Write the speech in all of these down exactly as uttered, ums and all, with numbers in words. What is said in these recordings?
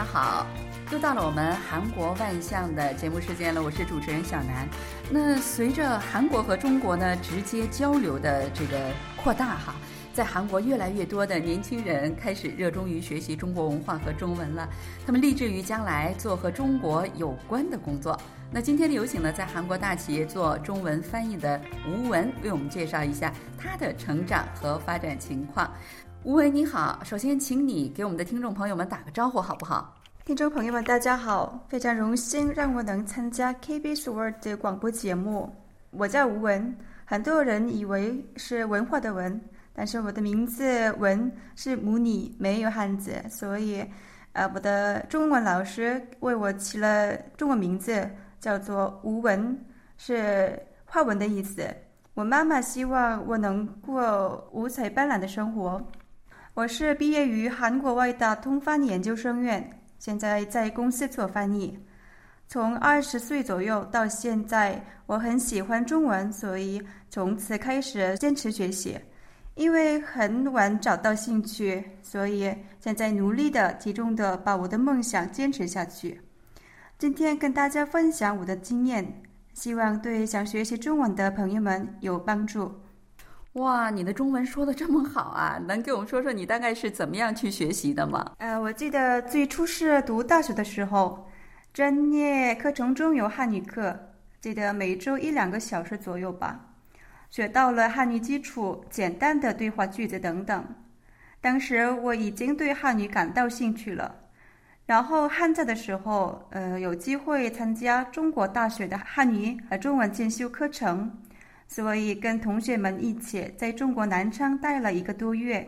家好，又到了我们韩国万象的节目时间了，我是主持人小南。那随着韩国和中国呢直接交流的这个扩大哈，在韩国越来越多的年轻人开始热衷于学习中国文化和中文了，他们立志于将来做和中国有关的工作。那今天的有请呢，在韩国大企业做中文翻译的吴文为我们介绍一下他的成长和发展情况。吴文你好，首先请你给我们的听众朋友们打个招呼好不好？听众朋友们大家好，非常荣幸让我能参加 K B S World 的广播节目。我叫吴文，很多人以为是文化的文，但是我的名字文是母语，没有汉字，所以呃，我的中文老师为我起了中文名字叫做吴文，是花纹的意思。我妈妈希望我能过五彩斑斓的生活。我是毕业于韩国外大通翻译研究生院，现在在公司做翻译。从二十岁左右到现在，我很喜欢中文，所以从此开始坚持学习。因为很晚找到兴趣，所以现在努力的、集中的把我的梦想坚持下去。今天跟大家分享我的经验，希望对想学习中文的朋友们有帮助。哇，你的中文说得这么好啊，能给我们说说你大概是怎么样去学习的吗？呃，我记得最初是读大学的时候，专业课程中有汉语课，记得每周一两个小时左右吧。学到了汉语基础、简单的对话句子等等。当时我已经对汉语感到兴趣了。然后寒假的时候，呃，有机会参加中国大学的汉语和中文进修课程，所以跟同学们一起在中国南昌待了一个多月。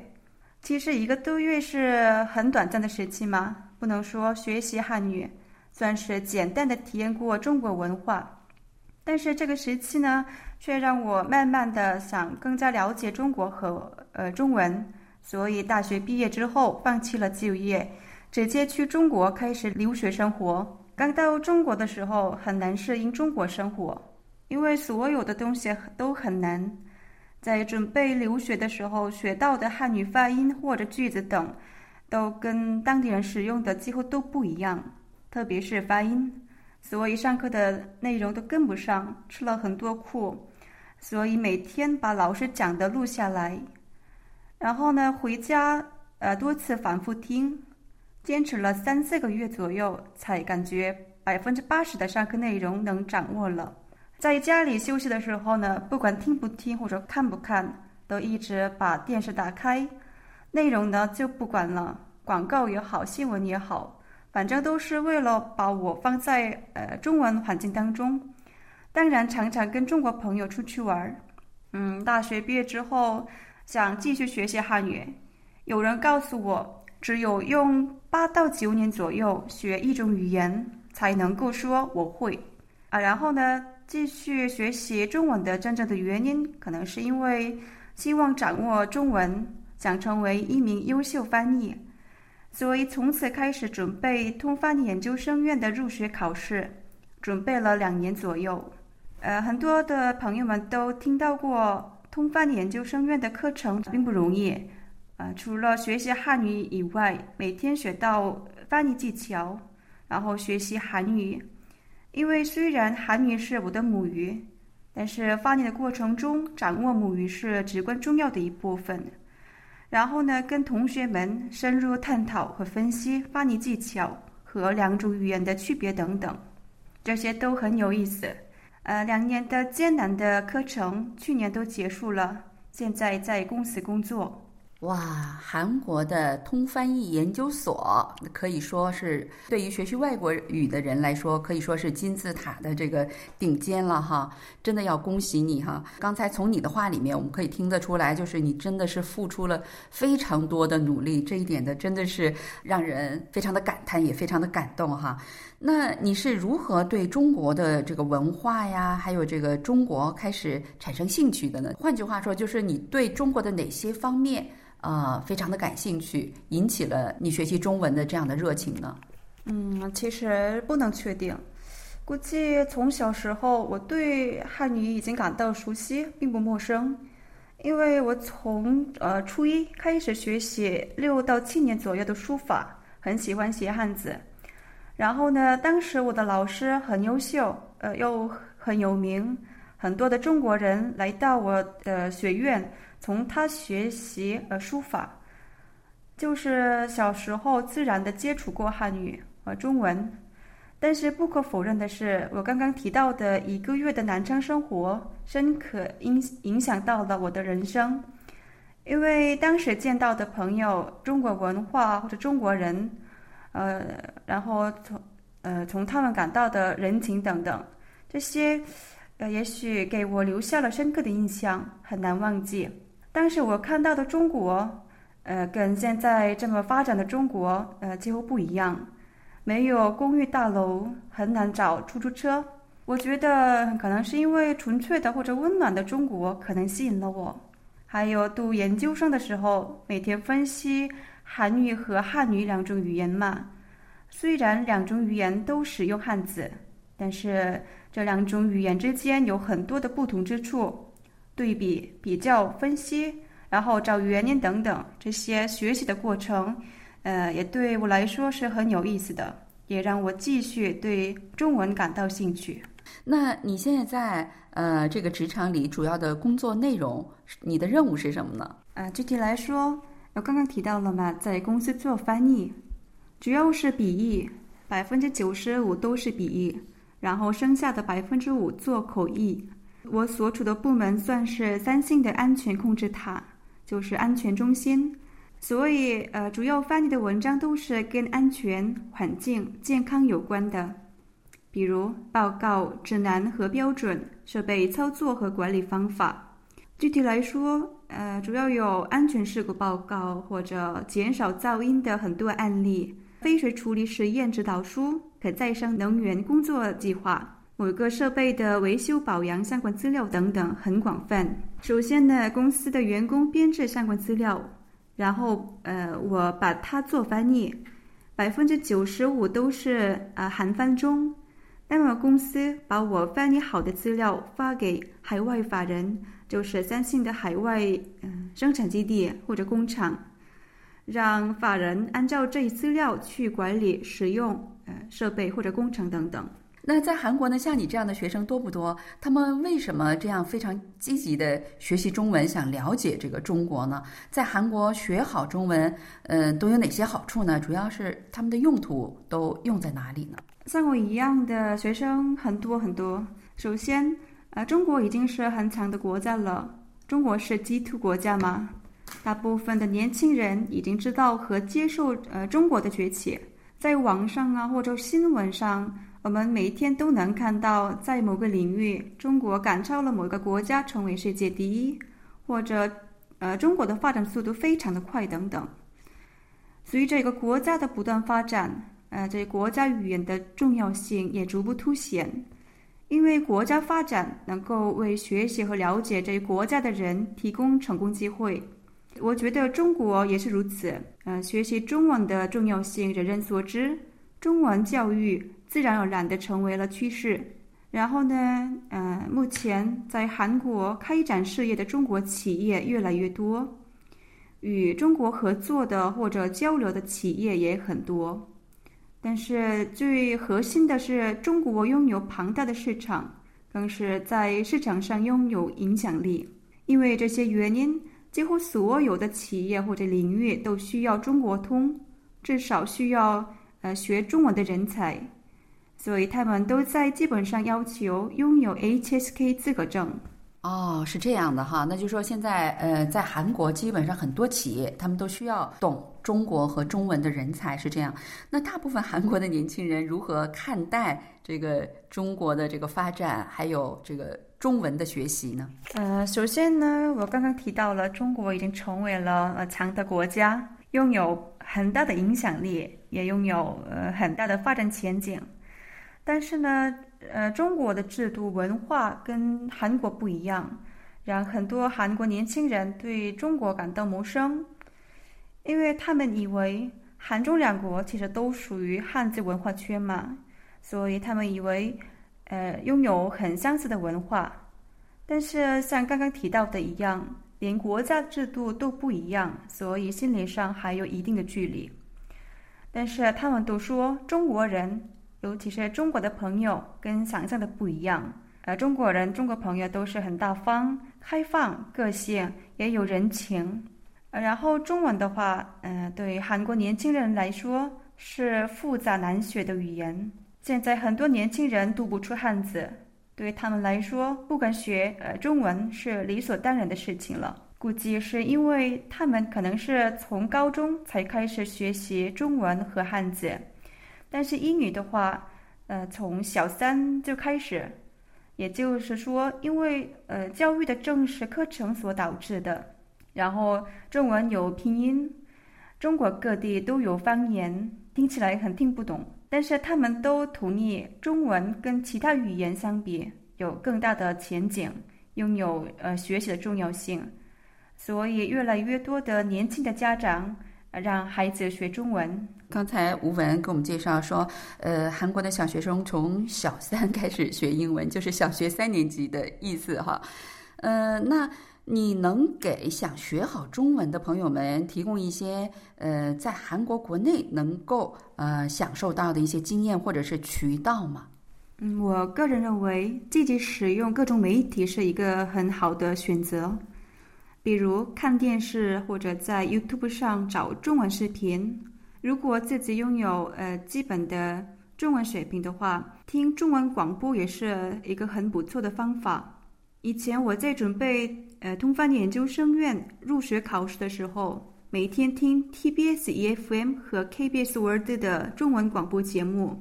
其实一个多月是很短暂的时期嘛，不能说学习汉语，算是简单的体验过中国文化。但是这个时期呢，却让我慢慢的想更加了解中国和呃中文，所以大学毕业之后放弃了就业，直接去中国开始留学生活。刚到中国的时候很难适应中国生活，因为所有的东西都很难。在准备留学的时候学到的汉语发音或者句子等，都跟当地人使用的几乎都不一样，特别是发音。所以上课的内容都跟不上，吃了很多苦，所以每天把老师讲的录下来，然后呢回家呃多次反复听，坚持了三四个月左右，才感觉百分之八十的上课内容能掌握了。在家里休息的时候呢，不管听不听或者看不看，都一直把电视打开，内容呢就不管了，广告也好，新闻也好。反正都是为了把我放在呃中文环境当中。当然常常跟中国朋友出去玩。嗯，大学毕业之后想继续学习汉语，有人告诉我只有用八到九年左右学一种语言才能够说我会啊。然后呢继续学习中文的真正的原因，可能是因为希望掌握中文，想成为一名优秀翻译，所以从此开始准备通翻译研究生院的入学考试，准备了两年左右。呃，很多的朋友们都听到过通翻译研究生院的课程并不容易啊、呃，除了学习汉语以外，每天学到翻译技巧，然后学习韩语。因为虽然韩语是我的母语，但是翻译的过程中掌握母语是至关重要的一部分。然后呢，跟同学们深入探讨和分析翻译技巧和两种语言的区别等等，这些都很有意思。呃，两年的艰难的课程去年都结束了，现在在公司工作。哇，韩国的通翻译研究所可以说是对于学习外国语的人来说，可以说是金字塔的这个顶尖了哈，真的要恭喜你哈。刚才从你的话里面我们可以听得出来，就是你真的是付出了非常多的努力，这一点的真的是让人非常的感叹，也非常的感动哈。那你是如何对中国的这个文化呀，还有这个中国开始产生兴趣的呢？换句话说，就是你对中国的哪些方面啊、呃，非常的感兴趣，引起了你学习中文的这样的热情呢？嗯，其实不能确定，估计从小时候我对汉语已经感到熟悉，并不陌生。因为我从呃初一开始学习六到七年左右的书法很喜欢写汉字。然后呢，当时我的老师很优秀，呃，又很有名，很多的中国人来到我的学院，从他学习呃书法。就是小时候自然的接触过汉语和中文，但是不可否认的是，我刚刚提到的一个月的南昌生活深刻影影响到了我的人生。因为当时见到的朋友中国文化或者中国人，呃，然后从呃从他们感到的人情等等，这些呃也许给我留下了深刻的印象，很难忘记。当时我看到的中国，呃，跟现在这么发展的中国，呃，几乎不一样。没有公寓大楼，很难找出租车。我觉得可能是因为纯粹的或者温暖的中国，可能吸引了我。还有读研究生的时候，每天分析韩语和汉语两种语言嘛。虽然两种语言都使用汉字，但是这两种语言之间有很多的不同之处。对比、比较、分析，然后找原因等等，这些学习的过程，呃，也对我来说是很有意思的，也让我继续对中文感到兴趣。那你现在在呃这个职场里主要的工作内容，你的任务是什么呢？啊、呃，具体来说，我刚刚提到了嘛，在公司做翻译，主要是笔译，百分之九十五都是笔译，然后剩下的百分之五做口译。我所处的部门算是三星的安全控制塔。就是安全中心，所以呃，主要翻译的文章都是跟安全、环境、健康有关的，比如报告、指南和标准、设备操作和管理方法。具体来说，呃，主要有安全事故报告或者减少噪音的很多案例、废水处理实验指导书、可再生能源工作计划。某个设备的维修保养相关资料等等，很广泛。首先呢，公司的员工编制相关资料，然后呃，我把它做翻译，百分之九十五都是呃韩翻中。那么公司把我翻译好的资料发给海外法人，就是三星的海外、呃、生产基地或者工厂，让法人按照这一资料去管理使用呃设备或者工厂等等。那在韩国呢，像你这样的学生多不多？他们为什么这样非常积极的学习中文，想了解这个中国呢？在韩国学好中文，呃，都有哪些好处呢？主要是他们的用途都用在哪里呢？像我一样的学生很多很多。首先，呃，中国已经是很强的国家了，中国是基础国家嘛，大部分的年轻人已经知道和接受呃中国的崛起，在网上啊或者新闻上。我们每天都能看到，在某个领域，中国赶超了某个国家，成为世界第一，或者，呃，中国的发展速度非常的快等等。随着一个国家的不断发展，呃，这国家语言的重要性也逐步凸显。因为国家发展能够为学习和了解这国家的人提供成功机会，我觉得中国也是如此。呃，学习中文的重要性人人所知，中文教育。自然而然地成为了趋势。然后呢，呃，目前在韩国开展事业的中国企业越来越多，与中国合作的或者交流的企业也很多。但是最核心的是，中国拥有庞大的市场，更是在市场上拥有影响力。因为这些原因，几乎所有的企业或者领域都需要中国通，至少需要呃学中文的人才。所以他们都在基本上要求拥有 H S K 资格证。哦，是这样的哈，那就是说现在呃，在韩国基本上很多企业他们都需要懂中国和中文的人才，是这样。那大部分韩国的年轻人如何看待这个中国的这个发展，还有这个中文的学习呢？呃，首先呢，我刚刚提到了中国已经成为了呃强的国家，拥有很大的影响力，也拥有呃很大的发展前景。但是呢，呃，中国的制度文化跟韩国不一样，让很多韩国年轻人对中国感到陌生，因为他们以为韩中两国其实都属于汉字文化圈嘛，所以他们以为，呃，拥有很相似的文化。但是像刚刚提到的一样，连国家制度都不一样，所以心理上还有一定的距离。但是他们都说中国人，尤其是中国的朋友跟想象的不一样。呃，中国人、中国朋友都是很大方、开放、个性，也有人情。然后中文的话，嗯、呃，对韩国年轻人来说是复杂难学的语言。现在很多年轻人读不出汉字，对他们来说，不敢学呃中文是理所当然的事情了。估计是因为他们可能是从高中才开始学习中文和汉字，但是英语的话，呃，从小三就开始，也就是说，因为呃教育的正式课程所导致的。然后中文有拼音，中国各地都有方言，听起来很听不懂，但是他们都同意中文跟其他语言相比有更大的前景，拥有呃学习的重要性。所以越来越多的年轻的家长让孩子学中文。刚才吴文给我们介绍说，呃，韩国的小学生从小三开始学英文，就是小学三年级的意思哈。呃，那你能给想学好中文的朋友们提供一些呃，在韩国国内能够呃享受到的一些经验或者是渠道吗？嗯，我个人认为积极使用各种媒体是一个很好的选择。比如看电视或者在 YouTube 上找中文视频，如果自己拥有呃基本的中文水平的话，听中文广播也是一个很不错的方法。以前我在准备呃通翻研究生院入学考试的时候，每天听 T B S E F M 和 K B S World 的中文广播节目。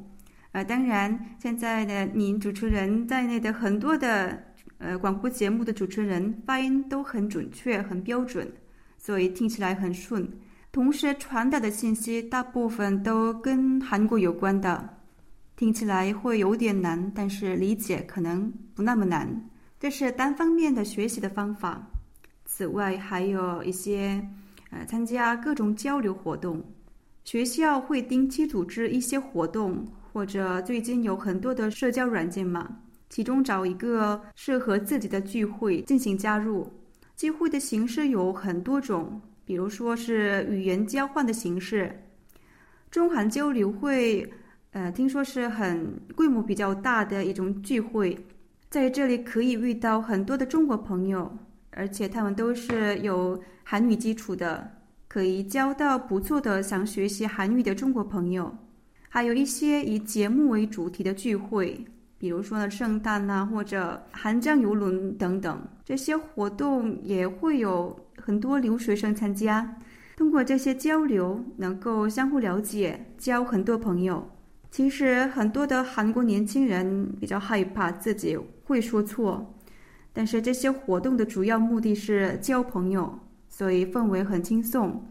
呃，当然现在的您主持人在内的很多的呃，广播节目的主持人发音都很准确、很标准，所以听起来很顺。同时，传达的信息大部分都跟韩国有关的，听起来会有点难，但是理解可能不那么难。这是单方面的学习的方法。此外，还有一些呃，参加各种交流活动，学校会定期组织一些活动，或者最近有很多的社交软件嘛。其中找一个适合自己的聚会进行加入。聚会的形式有很多种，比如说是语言交换的形式。中韩交流会，呃，听说是很规模比较大的一种聚会，在这里可以遇到很多的中国朋友，而且他们都是有韩语基础的，可以交到不错的想学习韩语的中国朋友。还有一些以节目为主题的聚会。比如说呢，圣诞啊，或者韩江邮轮等等，这些活动也会有很多留学生参加。通过这些交流，能够相互了解，交很多朋友。其实很多的韩国年轻人比较害怕自己会说错，但是这些活动的主要目的是交朋友，所以氛围很轻松，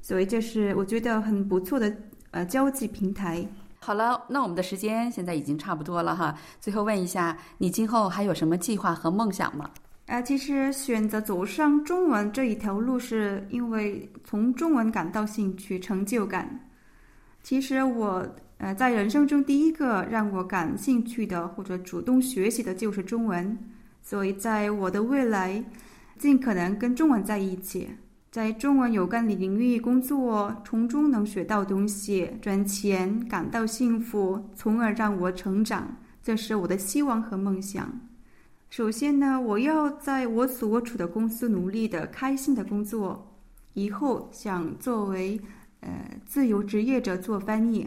所以这是我觉得很不错的呃交际平台。好了，那我们的时间现在已经差不多了哈。最后问一下，你今后还有什么计划和梦想吗？呃，其实选择走上中文这一条路，是因为从中文感到兴趣、成就感。其实我呃在人生中第一个让我感兴趣的或者主动学习的就是中文，所以在我的未来，尽可能跟中文在一起，在中文有关领域工作，从中能学到东西，赚钱，感到幸福，从而让我成长，这是我的希望和梦想。首先呢，我要在我所处的公司努力的、开心的工作。以后想作为呃自由职业者做翻译，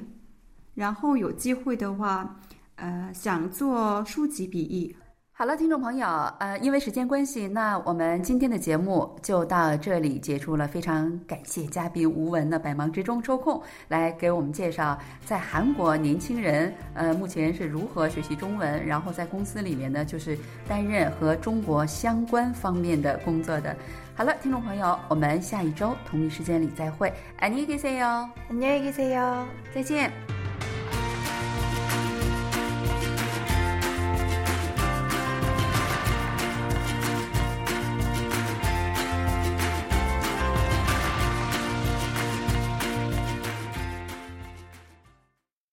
然后有机会的话，呃想做书籍笔译。好了，听众朋友，呃，因为时间关系，那我们今天的节目就到这里结束了。非常感谢嘉宾吴文的百忙之中抽空来给我们介绍在韩国年轻人呃目前是如何学习中文，然后在公司里面呢就是担任和中国相关方面的工作的。好了，听众朋友，我们下一周同一时间里再会。안녕히 계세요， 안녕히 계세요， 再见。